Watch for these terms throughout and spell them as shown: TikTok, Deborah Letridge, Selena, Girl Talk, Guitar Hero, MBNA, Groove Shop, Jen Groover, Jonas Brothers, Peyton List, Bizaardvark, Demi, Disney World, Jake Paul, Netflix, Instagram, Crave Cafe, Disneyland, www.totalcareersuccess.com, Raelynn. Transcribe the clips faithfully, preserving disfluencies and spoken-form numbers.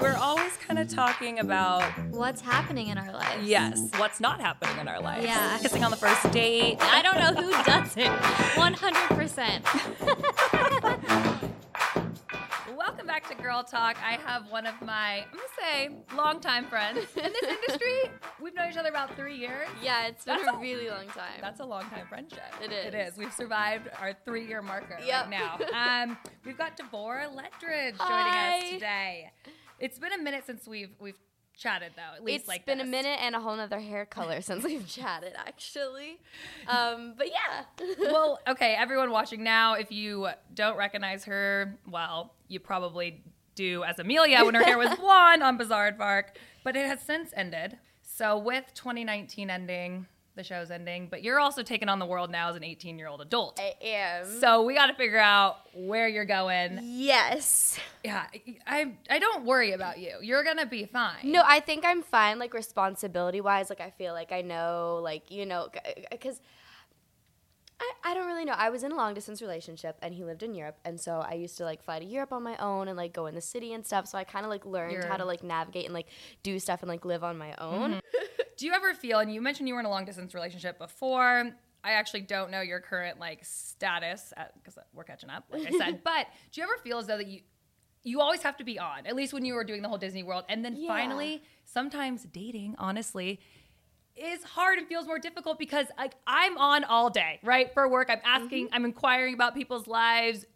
We're always kind of talking about what's happening in our lives. Yes, what's not happening in our lives. Yeah. Kissing on the first date. I don't know who does it. one hundred percent. Welcome back to Girl Talk. I have one of my, I'm going to say, longtime friends in this industry. We've known each other about three years. Yeah, it's been that's a really long time. That's a long-time friendship. It is. It is. We've survived our three-year marker yep. right now. Um, we've got Deborah Letridge Hi. joining us today. It's been a minute since we've we've chatted, though, at least it's like this. It's been a minute and a whole other hair color since we've chatted, actually. Um, but, yeah. Well, okay, everyone watching now, if you don't recognize her, well, you probably do as Amelia when her hair was blonde on Bizaardvark. But it has since ended. So with twenty nineteen ending, the show's ending, but you're also taking on the world now as an eighteen-year-old adult. I am. So we got to figure out where you're going. Yes. Yeah. I I don't worry about you. You're going to be fine. No, I think I'm fine, like, responsibility-wise. Like, I feel like I know, like, you know, because I, I don't really know. I was in a long-distance relationship, and he lived in Europe, and so I used to, like, fly to Europe on my own and, like, go in the city and stuff. So I kind of, like, learned Europe. how to, like, navigate and, like, do stuff and, like, live on my own. Mm-hmm. Do you ever feel, and you mentioned you were in a long-distance relationship before. I actually don't know your current, like, status because we're catching up, like I said. But do you ever feel as though that you you always have to be on, at least when you were doing the whole Disney World? And then yeah. finally, sometimes dating, honestly, is hard and feels more difficult because, like, I'm on all day, right, for work. I'm asking, mm-hmm. I'm inquiring about people's lives.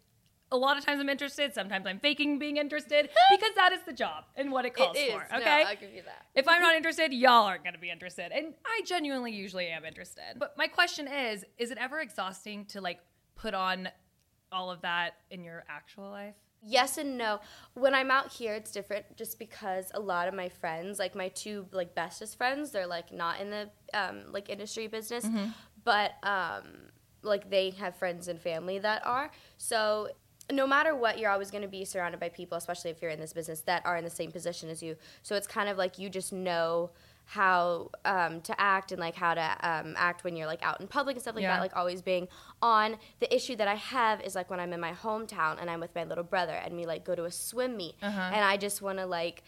A lot of times I'm interested. Sometimes I'm faking being interested because that is the job and what it calls it for. Is. Okay, no, I'll give you that. If I'm not interested, y'all aren't going to be interested. And I genuinely usually am interested. But my question is, is it ever exhausting to, like, put on all of that in your actual life? Yes and no. When I'm out here, it's different just because a lot of my friends, like my two, like, bestest friends, they're, like, not in the, um, like, industry business. Mm-hmm. But, um, like, they have friends and family that are. So no matter what, you're always going to be surrounded by people, especially if you're in this business, that are in the same position as you. So it's kind of like you just know how um, to act and, like, how to um, act when you're, like, out in public and stuff like yeah. that, like, always being on. The issue that I have is, like, when I'm in my hometown and I'm with my little brother and we, like, go to a swim meet uh-huh. and I just want to, like,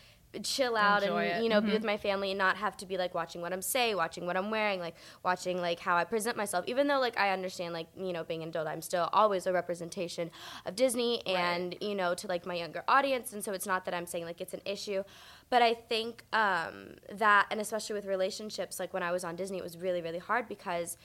chill out Enjoy and, it. you know, mm-hmm. be with my family and not have to be, like, watching what I'm saying, watching what I'm wearing, like, watching, like, how I present myself. Even though, like, I understand, like, you know, being an adult, I'm still always a representation of Disney and, right. you know, to, like, my younger audience. And so it's not that I'm saying, like, it's an issue. But I think um, that, and especially with relationships, like, when I was on Disney, it was really, really hard because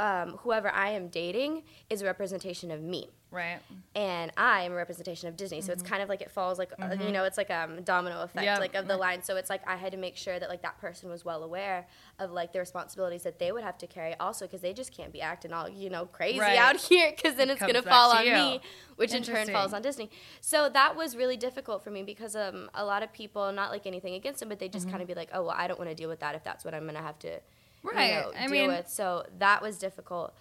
um, whoever I am dating is a representation of me. Right. And I am a representation of Disney. So mm-hmm. it's kind of like it falls like, mm-hmm. you know, it's like a domino effect, yep. like, of the line. So it's like I had to make sure that, like, that person was well aware of, like, the responsibilities that they would have to carry also because they just can't be acting all, you know, crazy right. out here because then it it's going to fall on you. me, which in turn falls on Disney. So that was really difficult for me because um, a lot of people, not, like, anything against them, but they just mm-hmm. kind of be like, oh, well, I don't want to deal with that if that's what I'm going to have to right. you know, I deal mean, with. So that was difficult.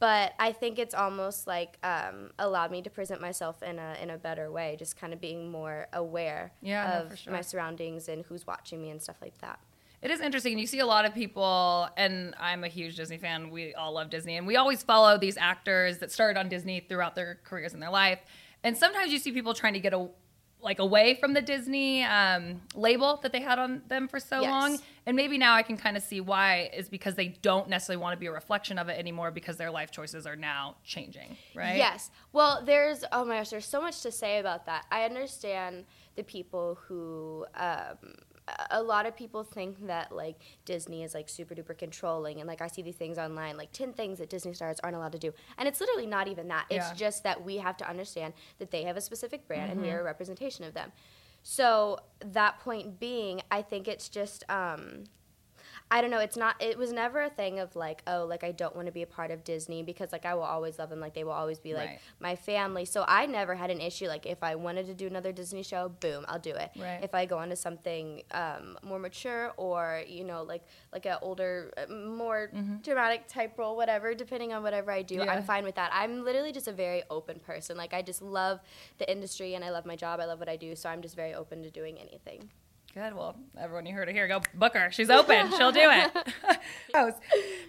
But I think it's almost like um, allowed me to present myself in a in a better way, just kind of being more aware yeah, of no, for sure. my surroundings and who's watching me and stuff like that. It is interesting. You see a lot of people, and I'm a huge Disney fan. We all love Disney. And we always follow these actors that started on Disney throughout their careers and their life. And sometimes you see people trying to get a, like away from the Disney um, label that they had on them for so yes. long. And maybe now I can kind of see why is because they don't necessarily want to be a reflection of it anymore because their life choices are now changing, right? Yes. Well, there's, oh my gosh, there's so much to say about that. I understand the people who, um, a lot of people think that, like, Disney is, like, super duper controlling. And, like, I see these things online, like, ten things that Disney stars aren't allowed to do. And it's literally not even that. It's yeah. just that we have to understand that they have a specific brand mm-hmm. and we are a representation of them. So that point being, I think it's just, um, I don't know, it's not, it was never a thing of, like, oh, like, I don't want to be a part of Disney because, like, I will always love them. Like, they will always be, like, right. my family. So I never had an issue. Like, if I wanted to do another Disney show, boom, I'll do it. Right. If I go on to something um, more mature or, you know, like, like an older, more mm-hmm. dramatic type role, whatever, depending on whatever I do, yeah. I'm fine with that. I'm literally just a very open person. Like, I just love the industry and I love my job. I love what I do. So I'm just very open to doing anything. Good. Well, everyone you heard it here, go book her. She's open. She'll do it.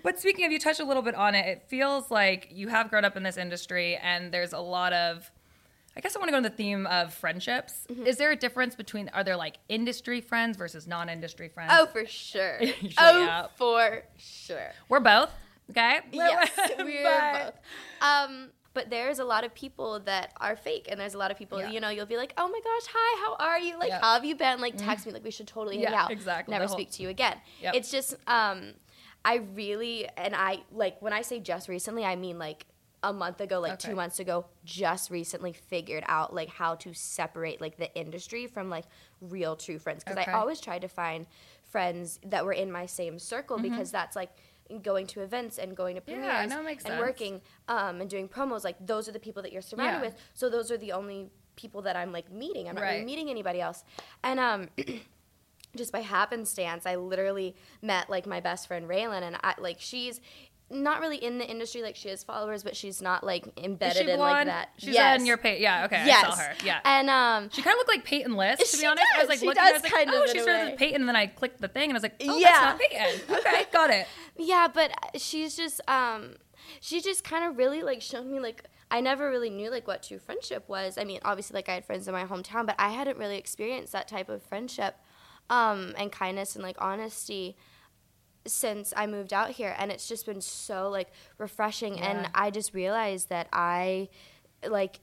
But speaking of, you touched a little bit on it. It feels like you have grown up in this industry and there's a lot of, I guess I want to go on the theme of friendships. Mm-hmm. Is there a difference between, are there like industry friends versus non-industry friends? Oh, for sure. oh, up. for sure. We're both, okay? Yes, we're, we're both. Um, but there's a lot of people that are fake, and there's a lot of people, yeah. you know, you'll be like, oh my gosh, hi, how are you? Like, yep. how have you been? Like, text mm-hmm. me. Like, we should totally hang yeah, out. Exactly. Never whole... speak to you again. Yep. It's just, um, I really, and I, like, when I say just recently, I mean, like, a month ago, like okay. two months ago, just recently figured out like how to separate like the industry from like real true friends. Because okay. I always tried to find friends that were in my same circle mm-hmm. because that's like going to events and going to premieres yeah, no, it makes and sense. working um, and doing promos. Like those are the people that you're surrounded yeah. with. So those are the only people that I'm like meeting. I'm not right. really meeting anybody else. And um, just by happenstance, I literally met like my best friend Raelynn, and I like she's. Not really in the industry, like she has followers, but she's not like embedded she in like that. She's yes. in your page, yeah. Okay, yes. I saw her. Yeah, and um, she kind of looked like Peyton List, to be honest. Does. I was like, she looking, does I was like, kind oh, of she started with Peyton, and then I clicked the thing, and I was like, oh, yeah. that's not Peyton. Okay, got it. Yeah, but she's just, um, she just kind of really like showed me like. I never really knew, like, what true friendship was. I mean, obviously, like, I had friends in my hometown, but I hadn't really experienced that type of friendship um, and kindness and, like, honesty since I moved out here, and it's just been so like refreshing yeah. and I just realized that I like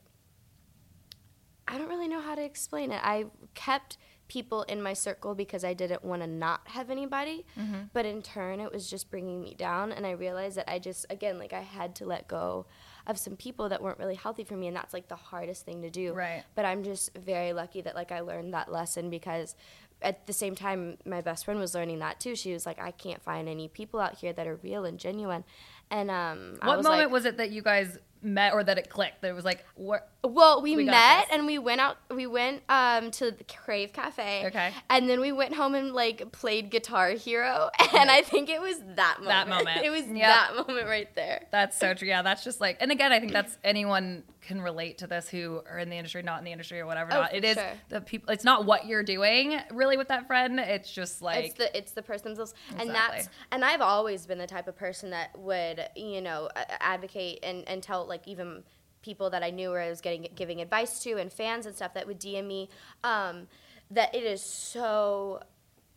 I don't really know how to explain it. I kept people in my circle because I didn't want to not have anybody mm-hmm. but in turn it was just bringing me down, and I realized that I just again like I had to let go of some people that weren't really healthy for me, and that's like the hardest thing to do right. but I'm just very lucky that like I learned that lesson, because at the same time, my best friend was learning that too. She was like, I can't find any people out here that are real and genuine. And um, what I was moment like, was it that you guys met, or that it clicked? That it was like, what? Well, we, we met and we went out. We went um, to the Crave Cafe. Okay. And then we went home and like played Guitar Hero. And I think it was that moment. That moment. It was yep. that moment right there. That's so true. Yeah, that's just like, and again, I think that's anyone can relate to this who are in the industry, not in the industry, or whatever. Oh, not. It is sure. the people. It's not what you're doing really with that friend. It's just like it's the it's the person themselves. Exactly. And that's and I've always been the type of person that would you know advocate and and tell like even people that I knew where I was getting giving advice to and fans and stuff that would D M me um, that it is so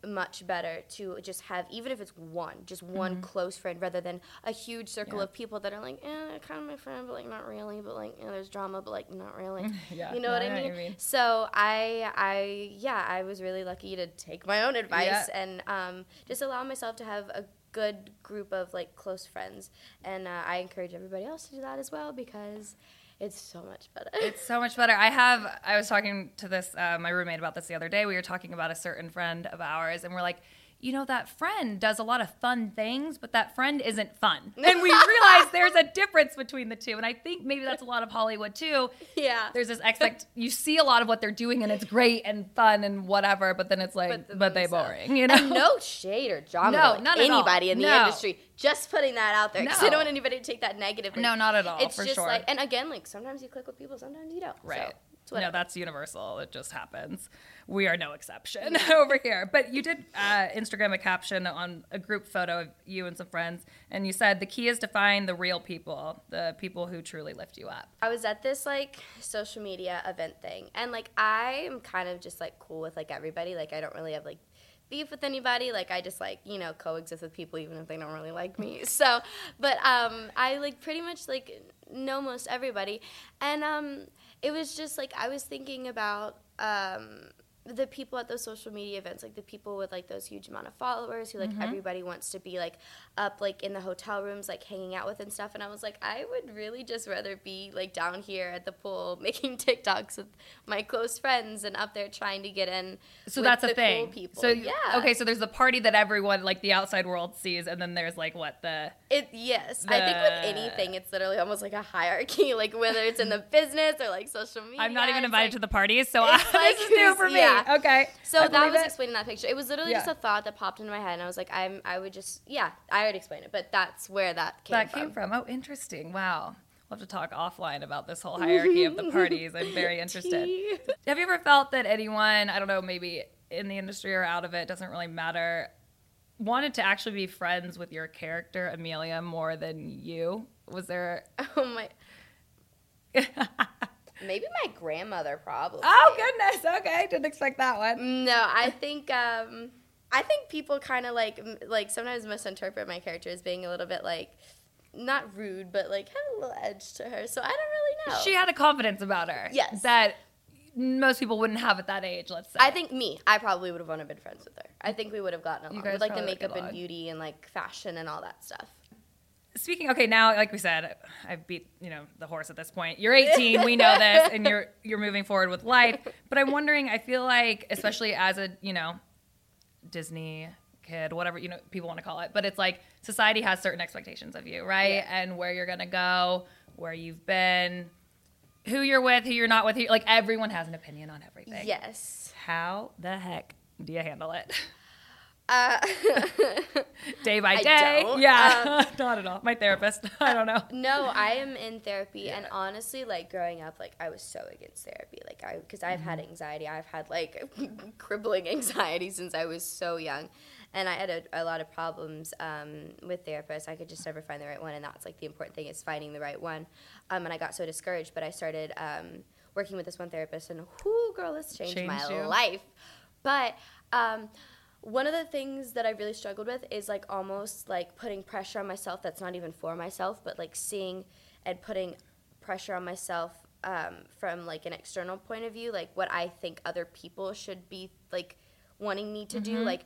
much better to just have, even if it's one, just one mm-hmm. close friend rather than a huge circle yeah. of people that are like, eh, kind of my friend, but like not really, but like, you know, there's drama, but like not really. yeah, you know what I mean? I mean? So I, I, yeah, I was really lucky to take my own advice yeah. and um, just allow myself to have a good group of like close friends. And uh, I encourage everybody else to do that as well, because it's so much better. It's so much better. I have, I was talking to this, uh, my roommate about this the other day. We were talking about a certain friend of ours, and we're like, you know, that friend does a lot of fun things, but that friend isn't fun. And we realize there's a difference between the two. And I think maybe that's a lot of Hollywood too. Yeah. There's this expect, you see a lot of what they're doing, and it's great and fun and whatever, but then it's like, but, the but they're boring, you know? And no shade or drama no, like anybody in the no. industry. Just putting that out there, because no. I don't want anybody to take that negatively. No, not at all, it's for just sure. Like, and again, like sometimes you click with people, sometimes you don't. Right. So no, that's universal. It just happens. We are no exception over here. But you did uh, Instagram a caption on a group photo of you and some friends, and you said the key is to find the real people, the people who truly lift you up. I was at this, like, social media event thing, and, like, I'm kind of just, like, cool with, like, everybody. Like, I don't really have, like, beef with anybody. Like, I just, like, you know, coexist with people even if they don't really like me. So, but um, I, like, pretty much, like, know most everybody. And um, it was just, like, I was thinking about um, the people at those social media events, like, the people with, like, those huge amount of followers who, like, mm-hmm. everybody wants to be, like, up, like, in the hotel rooms, like, hanging out with and stuff. And I was like, I would really just rather be, like, down here at the pool making TikToks with my close friends and up there trying to get in so with that's the a thing. Cool people. So yeah. Okay, so there's the party that everyone, like, the outside world sees, and then there's, like, what, the... It, yes. The... I think with anything, it's literally almost like a hierarchy, like, whether it's in the business or, like, social media. I'm not even invited like, to the parties, so I, like, this is new for me. Yeah. Okay. So I that was it. Explaining that picture. It was literally yeah. just a thought that popped into my head, and I was like, I'm. I would just. Yeah, I already explained it, but that's where that came. That from. came from. Oh, interesting. Wow. We'll have to talk offline about this whole hierarchy of the parties. I'm very interested. Have you ever felt that anyone, I don't know, maybe in the industry or out of it, doesn't really matter, wanted to actually be friends with your character Amelia more than you? Was there? Oh my. Maybe my grandmother probably. Oh, goodness. Okay. Didn't expect that one. No, I think um, I think people kind of like like sometimes misinterpret my character as being a little bit like not rude, but like had a little edge to her. So I don't really know. She had a confidence about her. Yes. That most people wouldn't have at that age, let's say. I think me. I probably would have wanted to have been friends with her. I think we would have gotten along with like the makeup and beauty and like fashion and all that stuff. Speaking, okay, now, like we said, I've beat, you know, the horse at this point. You're eighteen, we know this, and you're you're moving forward with life. But I'm wondering, I feel like, especially as a, you know, Disney kid, whatever, you know, people want to call it, but it's like society has certain expectations of you, right? Yeah. And where you're going to go, where you've been, who you're with, who you're not with. Who, like, everyone has an opinion on everything. Yes. How the heck do you handle it? Uh, day by day. Yeah. Um, not at all. My therapist. I don't know. No, I am in therapy. Yeah. And honestly, like growing up, like I was so against therapy. Like I, because I've mm-hmm. had anxiety. I've had like crippling anxiety since I was so young. And I had a, a lot of problems um, with therapists. I could just never find the right one. And that's like the important thing is finding the right one. Um, and I got so discouraged, but I started um, working with this one therapist and whoo, girl, this changed, changed my you. life. But, um, one of the things that I really struggled with is like almost like putting pressure on myself that's not even for myself, but like seeing and putting pressure on myself um, from like an external point of view, like what I think other people should be like wanting me to mm-hmm. do. Like,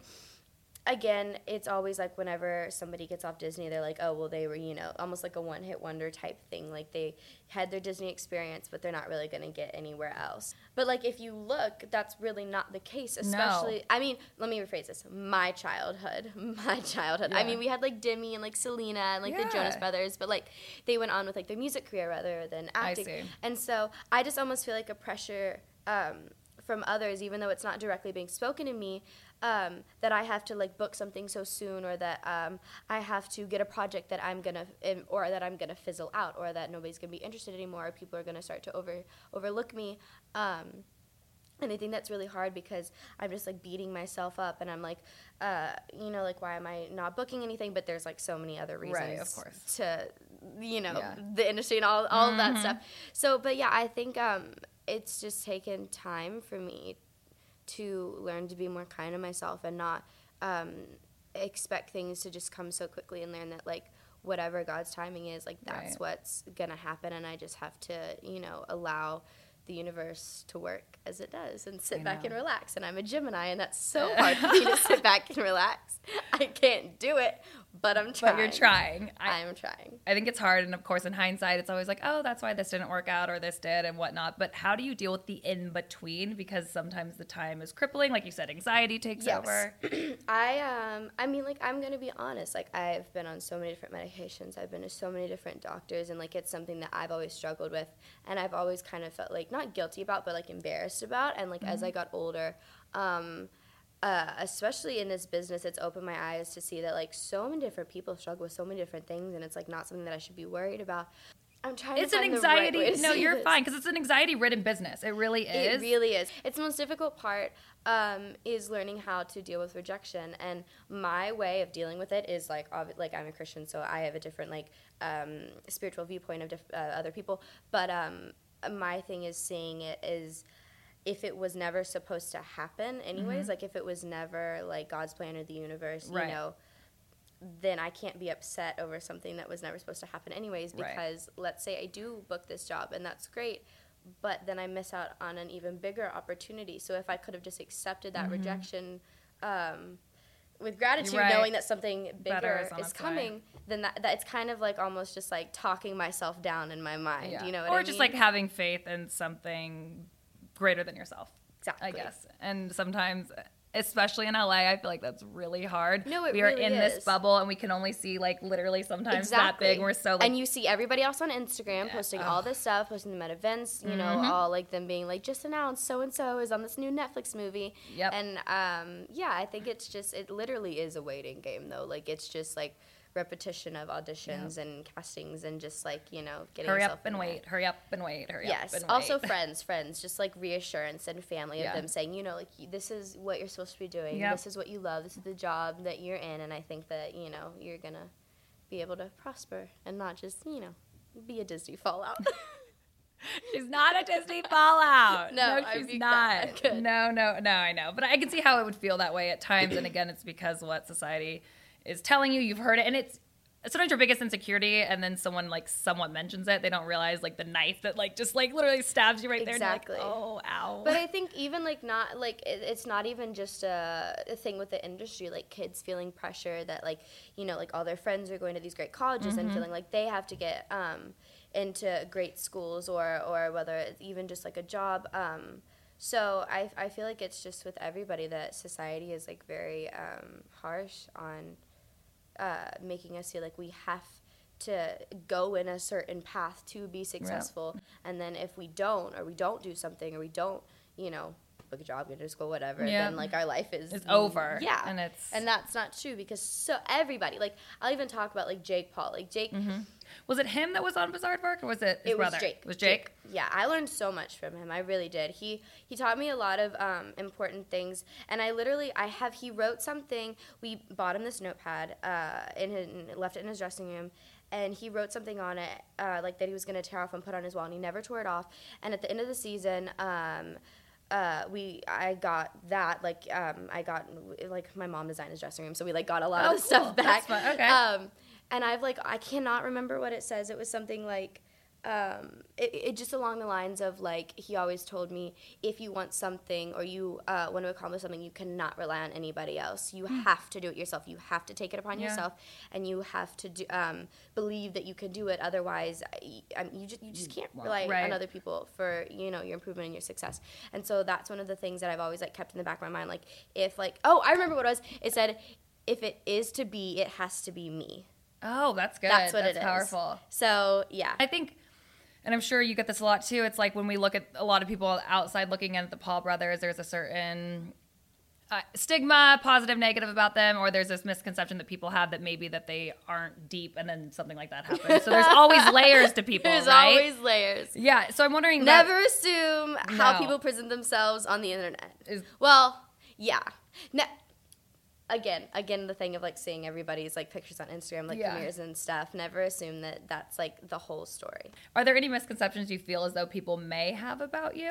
again, it's always like whenever somebody gets off Disney, they're like, oh, well, they were, you know, almost like a one-hit wonder type thing. Like they had their Disney experience, but they're not really going to get anywhere else. But, like, if you look, that's really not the case, especially, no. I mean, let me rephrase this, my childhood, my childhood. Yeah. I mean, we had, like, Demi and, like, Selena and, like, yeah. the Jonas Brothers, but, like, they went on with, like, their music career rather than acting. I see. And so I just almost feel like a pressure um, from others, even though it's not directly being spoken to me, um, that I have to, like, book something so soon or that um, I have to get a project that I'm going to, or that I'm going to fizzle out or that nobody's going to be interested anymore or people are going to start to over overlook me. Um, and I think that's really hard because I'm just, like, beating myself up and I'm like, uh, you know, like, why am I not booking anything? But there's, like, so many other reasons right, of course. to, you know, yeah. the industry and all, all mm-hmm. of that stuff. So, but, yeah, I think um, it's just taken time for me to learn to be more kind to myself and not um, expect things to just come so quickly and learn that, like, whatever God's timing is, like, that's right. what's going to happen. And I just have to, you know, allow the universe to work as it does and sit back and relax. And I'm a Gemini, and that's so hard for me to sit back and relax. I can't do it, but I'm trying. But you're trying. I, I'm trying. I think it's hard, and of course, in hindsight, it's always like, oh, that's why this didn't work out or this did and whatnot. But how do you deal with the in-between? Because sometimes the time is crippling. Like you said, anxiety takes yes. over. I, um, I mean, like, I'm going to be honest. Like, I've been on so many different medications. I've been to so many different doctors, and, like, it's something that I've always struggled with, and I've always kind of felt like, not not guilty about, but like embarrassed about. And like mm-hmm. as I got older, um, uh, especially in this business, it's opened my eyes to see that like so many different people struggle with so many different things, and it's like not something that I should be worried about. I'm trying it's to find It's an anxiety. The right way to no, you're this. fine because it's an anxiety-ridden business. It really is. It really is. It's the most difficult part um, is learning how to deal with rejection. And my way of dealing with it is like, ob- like I'm a Christian, so I have a different like um, spiritual viewpoint of diff- uh, other people. But um, my thing is seeing it is if it was never supposed to happen anyways, mm-hmm. like if it was never like God's plan or the universe, right. you know, then I can't be upset over something that was never supposed to happen anyways because right. let's say I do book this job and that's great, but then I miss out on an even bigger opportunity. So if I could have just accepted that mm-hmm. rejection um, with gratitude, right. knowing that something bigger is, is coming, way. then that, that it's kind of like almost just like talking myself down in my mind. Yeah. You know what or I mean? Or just like having faith in something greater than yourself. Exactly. I guess. And sometimes, especially in L A, I feel like that's really hard. No, it we really is. We are in is. this bubble and we can only see like literally sometimes exactly. that big. We're so like. And you see everybody else on Instagram yeah. posting oh. all this stuff, posting them at events, you mm-hmm. know, all like them being like, just announced so-and-so is on this new Netflix movie. Yep. And um, yeah, I think it's just, it literally is a waiting game though. Like it's just like repetition of auditions yeah. and castings and just like, you know, getting hurry up and wait, hurry up and wait, hurry yes. up and wait. Yes, also friends, friends, just like reassurance and family yeah. of them saying, you know, like this is what you're supposed to be doing, yep. this is what you love, this is the job that you're in, and I think that, you know, you're going to be able to prosper and not just, you know, be a Disney fallout. She's not a Disney fallout. No, no she's not. No, no, no, I know. But I can see how it would feel that way at times. And again, it's because what society is telling you, you've heard it. And it's sometimes your biggest insecurity, and then someone like somewhat mentions it. They don't realize like the knife that like just like literally stabs you right there. Exactly. And you're like, oh, ow. But I think even like not like it, it's not even just a, a thing with the industry. Like kids feeling pressure that like, you know, like all their friends are going to these great colleges mm-hmm. and feeling like they have to get um, into great schools or or whether it's even just like a job. Um, so I I feel like it's just with everybody that society is like very um, harsh on. Uh, making us feel like we have to go in a certain path to be successful. Right. And then if we don't, or we don't do something, or we don't, you know, book a job, go to school, whatever, yeah. then, like, our life is... It's over. Yeah. And it's... And that's not true because so everybody, like, I'll even talk about, like, Jake Paul. Like, Jake... Mm-hmm. Was it him that was on Bizaardvark, or was it his it brother? It was Jake. Was Jake? Jake? Yeah, I learned so much from him. I really did. He he taught me a lot of um, important things, and I literally, I have, he wrote something. We bought him this notepad uh, in his, and left it in his dressing room, and he wrote something on it, uh, like that he was going to tear off and put on his wall, and he never tore it off. And at the end of the season, um, Uh, we, I got that, like, um, I got, like, my mom designed his dressing room, so we, like, got a lot oh, of the cool. stuff back. That's fun. Okay. Um, and I've, like, I cannot remember what it says. It was something, like, um, it, it just along the lines of, like, he always told me, if you want something or you uh, want to accomplish something, you cannot rely on anybody else. You mm. have to do it yourself. You have to take it upon yeah. yourself, and you have to do, um, believe that you can do it. Otherwise, I mean, you just you just can't rely right. on other people for, you know, your improvement and your success. And so that's one of the things that I've always, like, kept in the back of my mind. Like, if, like, oh, I remember what it was. It said, if it is to be, it has to be me. Oh, that's good. That's what that's it powerful. Is. So, yeah. I think... And I'm sure you get this a lot, too. It's like when we look at a lot of people outside looking in at the Paul brothers, there's a certain uh, stigma, positive, negative about them, or there's this misconception that people have that maybe that they aren't deep, and then something like that happens. So there's always layers to people, There's right? always layers. Yeah, so I'm wondering... Never that, assume no. how people present themselves on the internet. Is, well, yeah. Ne- Again, again, the thing of, like, seeing everybody's, like, pictures on Instagram, like, yeah. premieres and stuff. Never assume that that's, like, the whole story. Are there any misconceptions you feel as though people may have about you?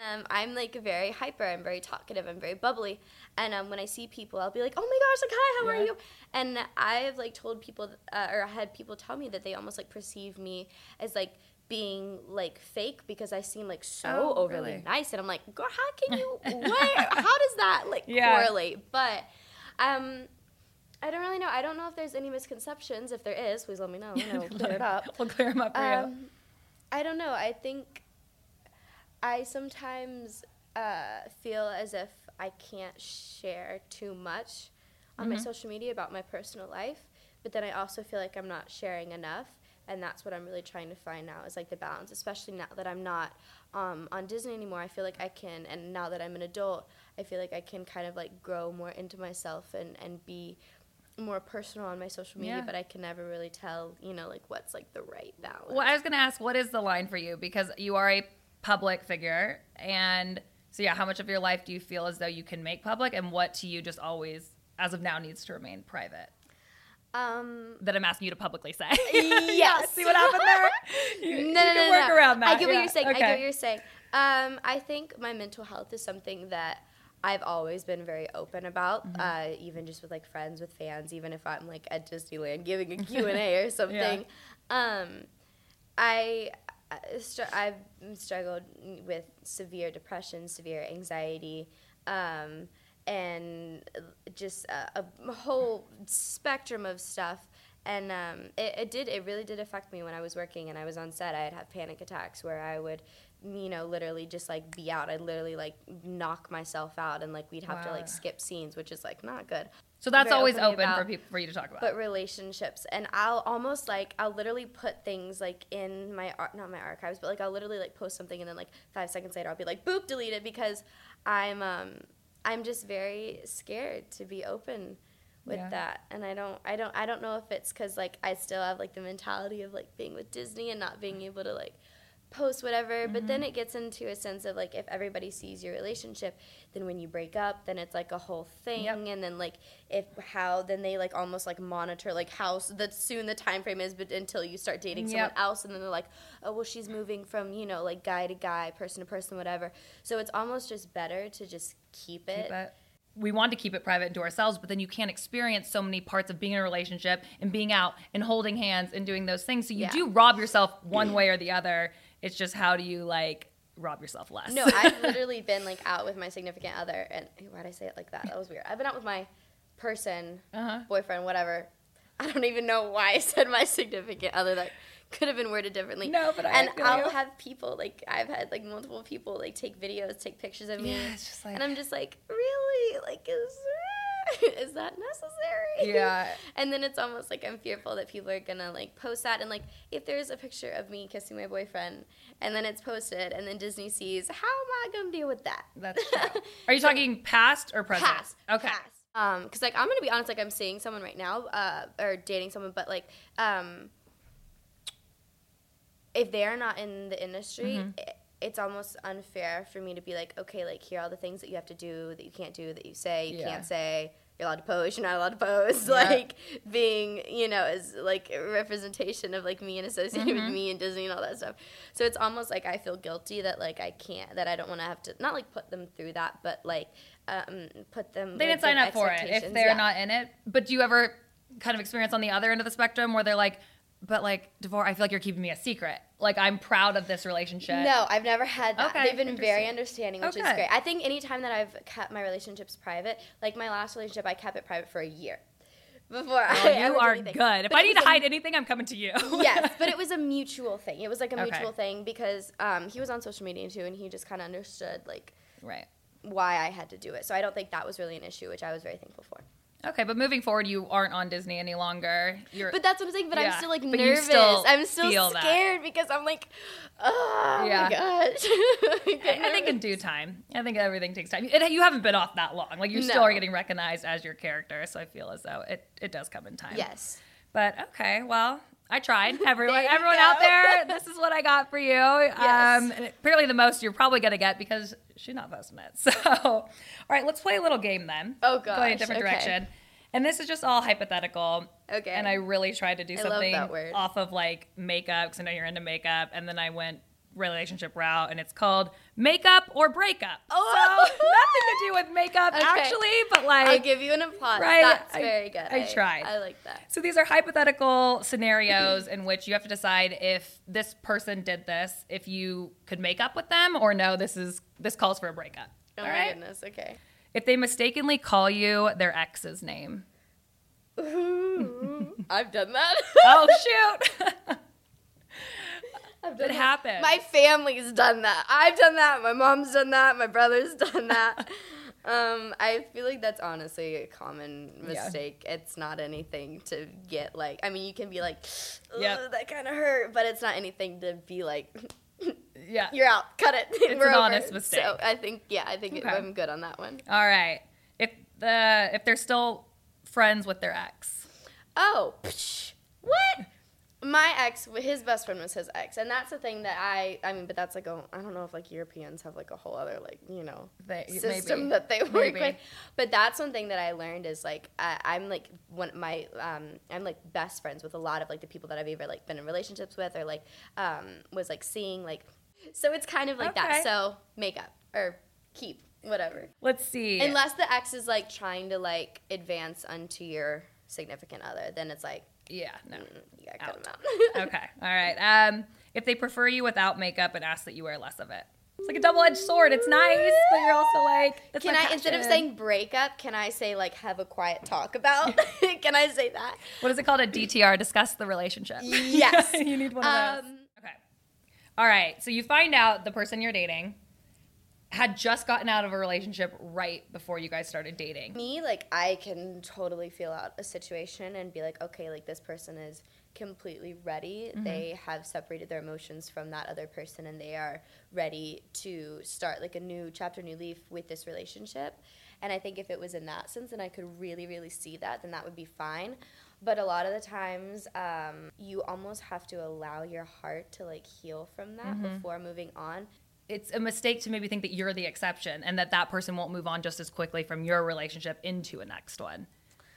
Um, I'm, like, very hyper. I'm very talkative. I'm very bubbly. And um, when I see people, I'll be like, oh, my gosh, like, hi, how yeah. are you? And I've, like, told people uh, or had people tell me that they almost, like, perceive me as, like, being, like, fake because I seem, like, so oh, overly really? nice. And I'm like, girl, how can you – what? How does that, like, yeah. correlate? But – Um, I don't really know. I don't know if there's any misconceptions. If there is, please let me know. And I'll clear it up. We'll clear them up for um, you. I don't know. I think I sometimes uh, feel as if I can't share too much on mm-hmm. my social media about my personal life, but then I also feel like I'm not sharing enough, and that's what I'm really trying to find now is, like, the balance, especially now that I'm not um, on Disney anymore. I feel like I can, and now that I'm an adult, I feel like I can kind of, like, grow more into myself and, and be more personal on my social media, yeah. but I can never really tell, you know, like, what's, like, the right balance. Well, I was going to ask, what is the line for you? Because you are a public figure, and so, yeah, how much of your life do you feel as though you can make public, and what to you just always, as of now, needs to remain private? Um, that I'm asking you to publicly say. Yes. See what happened there? You, no, you no, can no, work no. around that. I get what yeah. you're saying. Okay. I get what you're saying. Um, I think my mental health is something that I've always been very open about, mm-hmm. uh, even just with, like, friends, with fans, even if I'm, like, at Disneyland giving a Q and A or something. Yeah. Um, I, I've struggled with severe depression, severe anxiety, um, and just a, a whole spectrum of stuff. And um, it, it did, it really did affect me when I was working and I was on set. I'd have panic attacks where I would, you know, literally just, like, be out. I'd literally, like, knock myself out, and, like, we'd have wow. to, like, skip scenes, which is, like, not good. So that's Very always open about, for people for you to talk about. But relationships, and I'll almost, like, I'll literally put things, like, in my, not my archives, but, like, I'll literally, like, post something, and then, like, five seconds later, I'll be like, boop, delete it, because I'm, um, I'm just very scared to be open with yeah. that, and I don't, I don't, I don't know if it's because, like, I still have, like, the mentality of, like, being with Disney and not being able to, like, post whatever, mm-hmm. but then it gets into a sense of, like, if everybody sees your relationship, then when you break up, then it's, like, a whole thing, yep. and then, like, if how, then they, like, almost, like, monitor, like, how the, soon the time frame is but until you start dating yep. someone else, and then they're, like, oh, well, she's moving from, you know, like, guy to guy, person to person, whatever, so it's almost just better to just keep it. Keep it. We want to keep it private and to ourselves, but then you can't experience so many parts of being in a relationship and being out and holding hands and doing those things, so you yeah. do rob yourself one way or the other. It's just how do you, like, rob yourself less? No, I've literally been, like, out with my significant other. And why did I say it like that? That was weird. I've been out with my person, uh-huh. boyfriend, whatever. I don't even know why I said my significant other. That could have been worded differently. No, but I And I'll have people, like, I've had, like, multiple people, like, take videos, take pictures of me. Yeah, it's just like. And I'm just like, really? Like, is is that necessary? Yeah. And then it's almost like I'm fearful that people are gonna, like, post that, and, like, if there's a picture of me kissing my boyfriend and then it's posted and then Disney sees, how am I gonna deal with that? That's true. Are you so, talking past or present? Past. Okay. Past. Um, because, like, I'm gonna be honest, like, I'm seeing someone right now, uh, or dating someone, but, like, um, if they're not in the industry, mm-hmm. it, it's almost unfair for me to be like, okay, like, here are all the things that you have to do, that you can't do, that you say, you yeah. can't say, you're allowed to post, you're not allowed to post, yeah. like, being, you know, as, like, a representation of, like, me and associated mm-hmm. with me and Disney and all that stuff. So it's almost like I feel guilty that, like, I can't, that I don't want to have to, not, like, put them through that, but, like, um, put them. They didn't sign up for it if they're yeah. not in it. But do you ever kind of experience on the other end of the spectrum where they're like, but, like, Deborah, I feel like you're keeping me a secret. Like, I'm proud of this relationship. No, I've never had that. Okay, they've been very understanding, which okay. is great. I think any time that I've kept my relationships private, like, my last relationship, I kept it private for a year. Before well, I you are anything. Good. If but I need to hide a, anything, I'm coming to you. Yes, but it was a mutual thing. It was, like, a mutual okay. thing because um, he was on social media, too, and he just kind of understood, like, right. why I had to do it. So I don't think that was really an issue, which I was very thankful for. Okay, but moving forward, you aren't on Disney any longer. You're, but that's what I'm saying, but yeah. I'm still, like, but nervous. Still I'm still scared that. Because I'm like, oh, yeah. my gosh. I, I think in due time. I think everything takes time. It, you haven't been off that long. Like, you no. still are getting recognized as your character, so I feel as though it, it does come in time. Yes. But, okay, well, I tried. Everyone everyone go. Out there, this is what I got for you. Yes. Um, and apparently the most you're probably going to get because she's not posting it. So, all right, let's play a little game then. Oh, gosh. Go in a different okay. direction. And this is just all hypothetical. Okay. And I really tried to do I something off of, like, makeup because I know you're into makeup. And then I went relationship route, and it's called Makeup or Breakup. Oh. So nothing to do with makeup, okay. actually, but, like. I'll give you an applause. Right? That's I, very good. I, I tried. I like that. So these are hypothetical scenarios in which you have to decide if this person did this, if you could make up with them, or no, this is this calls for a breakup. Oh, all my right? goodness. Okay. If they mistakenly call you their ex's name. Ooh, I've done that. Oh, shoot. I've done it that. Happens. My family's done that. I've done that. My mom's done that. My brother's done that. um, I feel like that's honestly a common mistake. Yeah. It's not anything to get like, I mean, you can be like, ugh, yep. that kind of hurt, but it's not anything to be like, yeah, you're out. Cut it. It's We're an over. Honest mistake. So I think, yeah, I think okay. it, I'm good on that one. All right. If the if they're still friends with their ex. Oh, what? My ex, his best friend was his ex, and that's the thing that I, I mean, but that's like a, I don't know if like Europeans have like a whole other like, you know, they, system maybe. That they work maybe. With, but that's one thing that I learned is like, I, I'm like, one my, um, I'm like best friends with a lot of like the people that I've either like been in relationships with or like, um, was like seeing like, so it's kind of like okay. that, so makeup or keep, whatever. Let's see. Unless the ex is like trying to like advance unto your significant other, then it's like. Yeah, no. Yeah, I cut them out. Okay, all right. Um, if they prefer you without makeup and ask that you wear less of it. It's like a double-edged sword. It's nice, but you're also like, that's can my I passion. Instead of saying break up, can I say like have a quiet talk about? Can I say that? What is it called? A D T R, discuss the relationship. Yes. You need one of those. Um, okay. All right, so you find out the person you're dating had just gotten out of a relationship right before you guys started dating. Me, like, I can totally feel out a situation and be like, okay, like, this person is completely ready. Mm-hmm. They have separated their emotions from that other person, and they are ready to start, like, a new chapter, new leaf with this relationship. And I think if it was in that sense and I could really, really see that, then that would be fine. But a lot of the times um, you almost have to allow your heart to like heal from that mm-hmm. before moving on. It's a mistake to maybe think that you're the exception and that that person won't move on just as quickly from your relationship into a next one.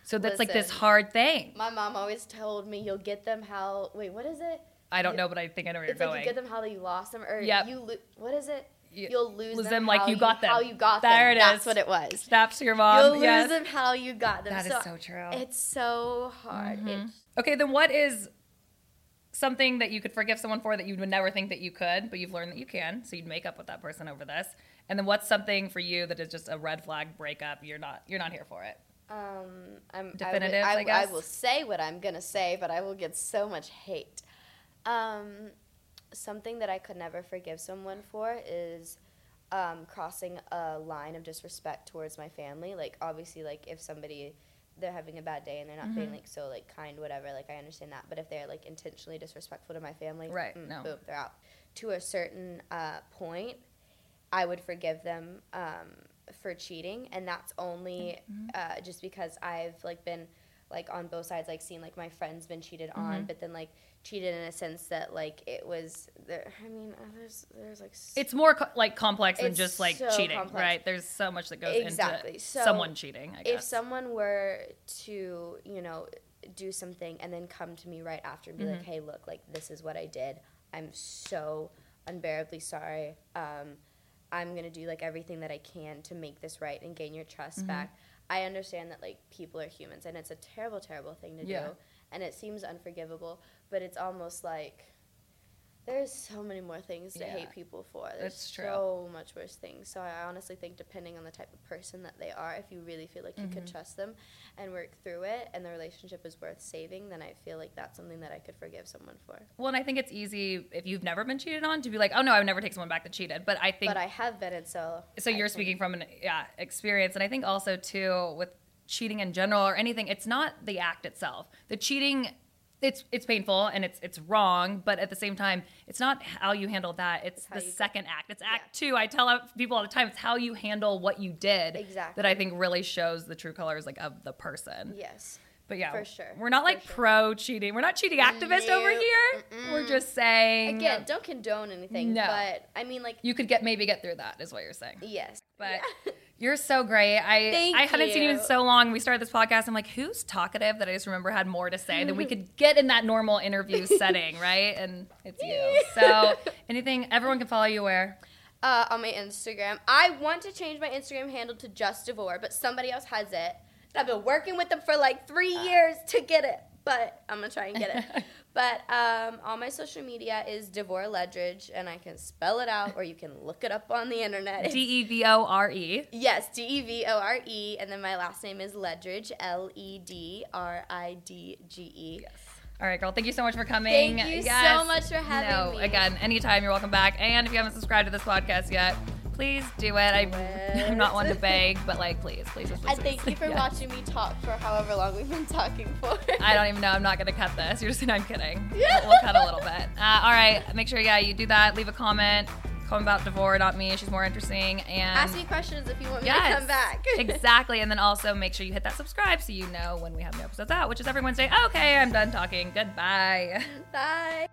So that's Listen, like this hard thing. My mom always told me you'll get them how, wait, what is it? I don't you, know, but I think I know where you're like going. It's like you get them how you lost them or yep. you, lo- what is it? You'll lose, lose them, them like you got them. How you got them. There it is. That's what it was. Snaps to your mom. You'll lose yes. them how you got them. That so is so true. It's so hard. Mm-hmm. It, okay, then what is something that you could forgive someone for that you would never think that you could, but you've learned that you can, so you'd make up with that person over this? And then what's something for you that is just a red flag breakup? You're not you're not here for it. Um, I'm definitive. I, would, I, I guess I will say what I'm gonna say, but I will get so much hate. Um. Something that I could never forgive someone for is um, crossing a line of disrespect towards my family. Like, obviously, like, if somebody, they're having a bad day and they're not mm-hmm. being, like, so, like, kind, whatever, like, I understand that. But if they're, like, intentionally disrespectful to my family, right, mm, no. boom, they're out. To a certain uh, point, I would forgive them um, for cheating, and that's only mm-hmm. uh, just because I've, like, been, like, on both sides, like, seen, like, my friend's been cheated mm-hmm. on, but then, like, cheated in a sense that, like, it was, there, I mean, there's, there's like... It's more, co- like, complex than just, like, so cheating, complex. Right? There's so much that goes exactly. into so someone cheating, I guess. If someone were to, you know, do something and then come to me right after and be mm-hmm. like, hey, look, like, this is what I did. I'm so unbearably sorry. Um, I'm going to do, like, everything that I can to make this right and gain your trust mm-hmm. back. I understand that, like, people are humans, and it's a terrible, terrible thing to yeah. do, and it seems unforgivable, but it's almost like there's so many more things to yeah. hate people for. There's That's true. So much worse things. So I honestly think depending on the type of person that they are, if you really feel like mm-hmm. you could trust them and work through it and the relationship is worth saving, then I feel like that's something that I could forgive someone for. Well, and I think it's easy if you've never been cheated on to be like, oh, no, I would never take someone back that cheated. But I think... But I have been, and so... So you're speaking from an yeah, experience. And I think also, too, with cheating in general or anything, it's not the act itself. The cheating... It's it's painful and it's it's wrong, but at the same time, it's not how you handle that. It's, it's the second go. act. It's act yeah. two. I tell people all the time, it's how you handle what you did exactly. that I think really shows the true colors like of the person. Yes. But yeah, for sure. We're not like sure. pro cheating. We're not cheating activists no. over here. Mm-mm. We're just saying again, don't condone anything. No. But I mean, like you could get maybe get through that is what you're saying. Yes. But yeah. You're so great. I Thank I haven't you. seen you in so long. We started this podcast. I'm like, who's talkative that I just remember had more to say that we could get in that normal interview setting, right? And it's you. So anything, everyone can follow you where? Uh, on my Instagram. I want to change my Instagram handle to Just Devore, but somebody else has it. I've been working with them for like three years to get it, but I'm going to try and get it. But um, all my social media is Deborah Letridge, and I can spell it out, or you can look it up on the internet. D E V O R E. Yes, D E V O R E, and then my last name is Ledridge, L E D R I D G E. Yes. All right, girl, thank you so much for coming. Thank you yes. so much for having no, me. Again, anytime, you're welcome back. And if you haven't subscribed to this podcast yet, please do it. I'm, I'm not one to beg, but like, please, please, please, please. I thank you for yeah. watching me talk for however long we've been talking for. I don't even know. I'm not going to cut this. You're just no, I'm kidding. Yeah. We'll cut a little bit. Uh, all right. Make sure, yeah, you do that. Leave a comment. Comment about Devore, not me. She's more interesting. And ask me questions if you want me yes, to come back. Exactly. And then also make sure you hit that subscribe so you know when we have new episodes out, which is every Wednesday. Okay, I'm done talking. Goodbye. Bye.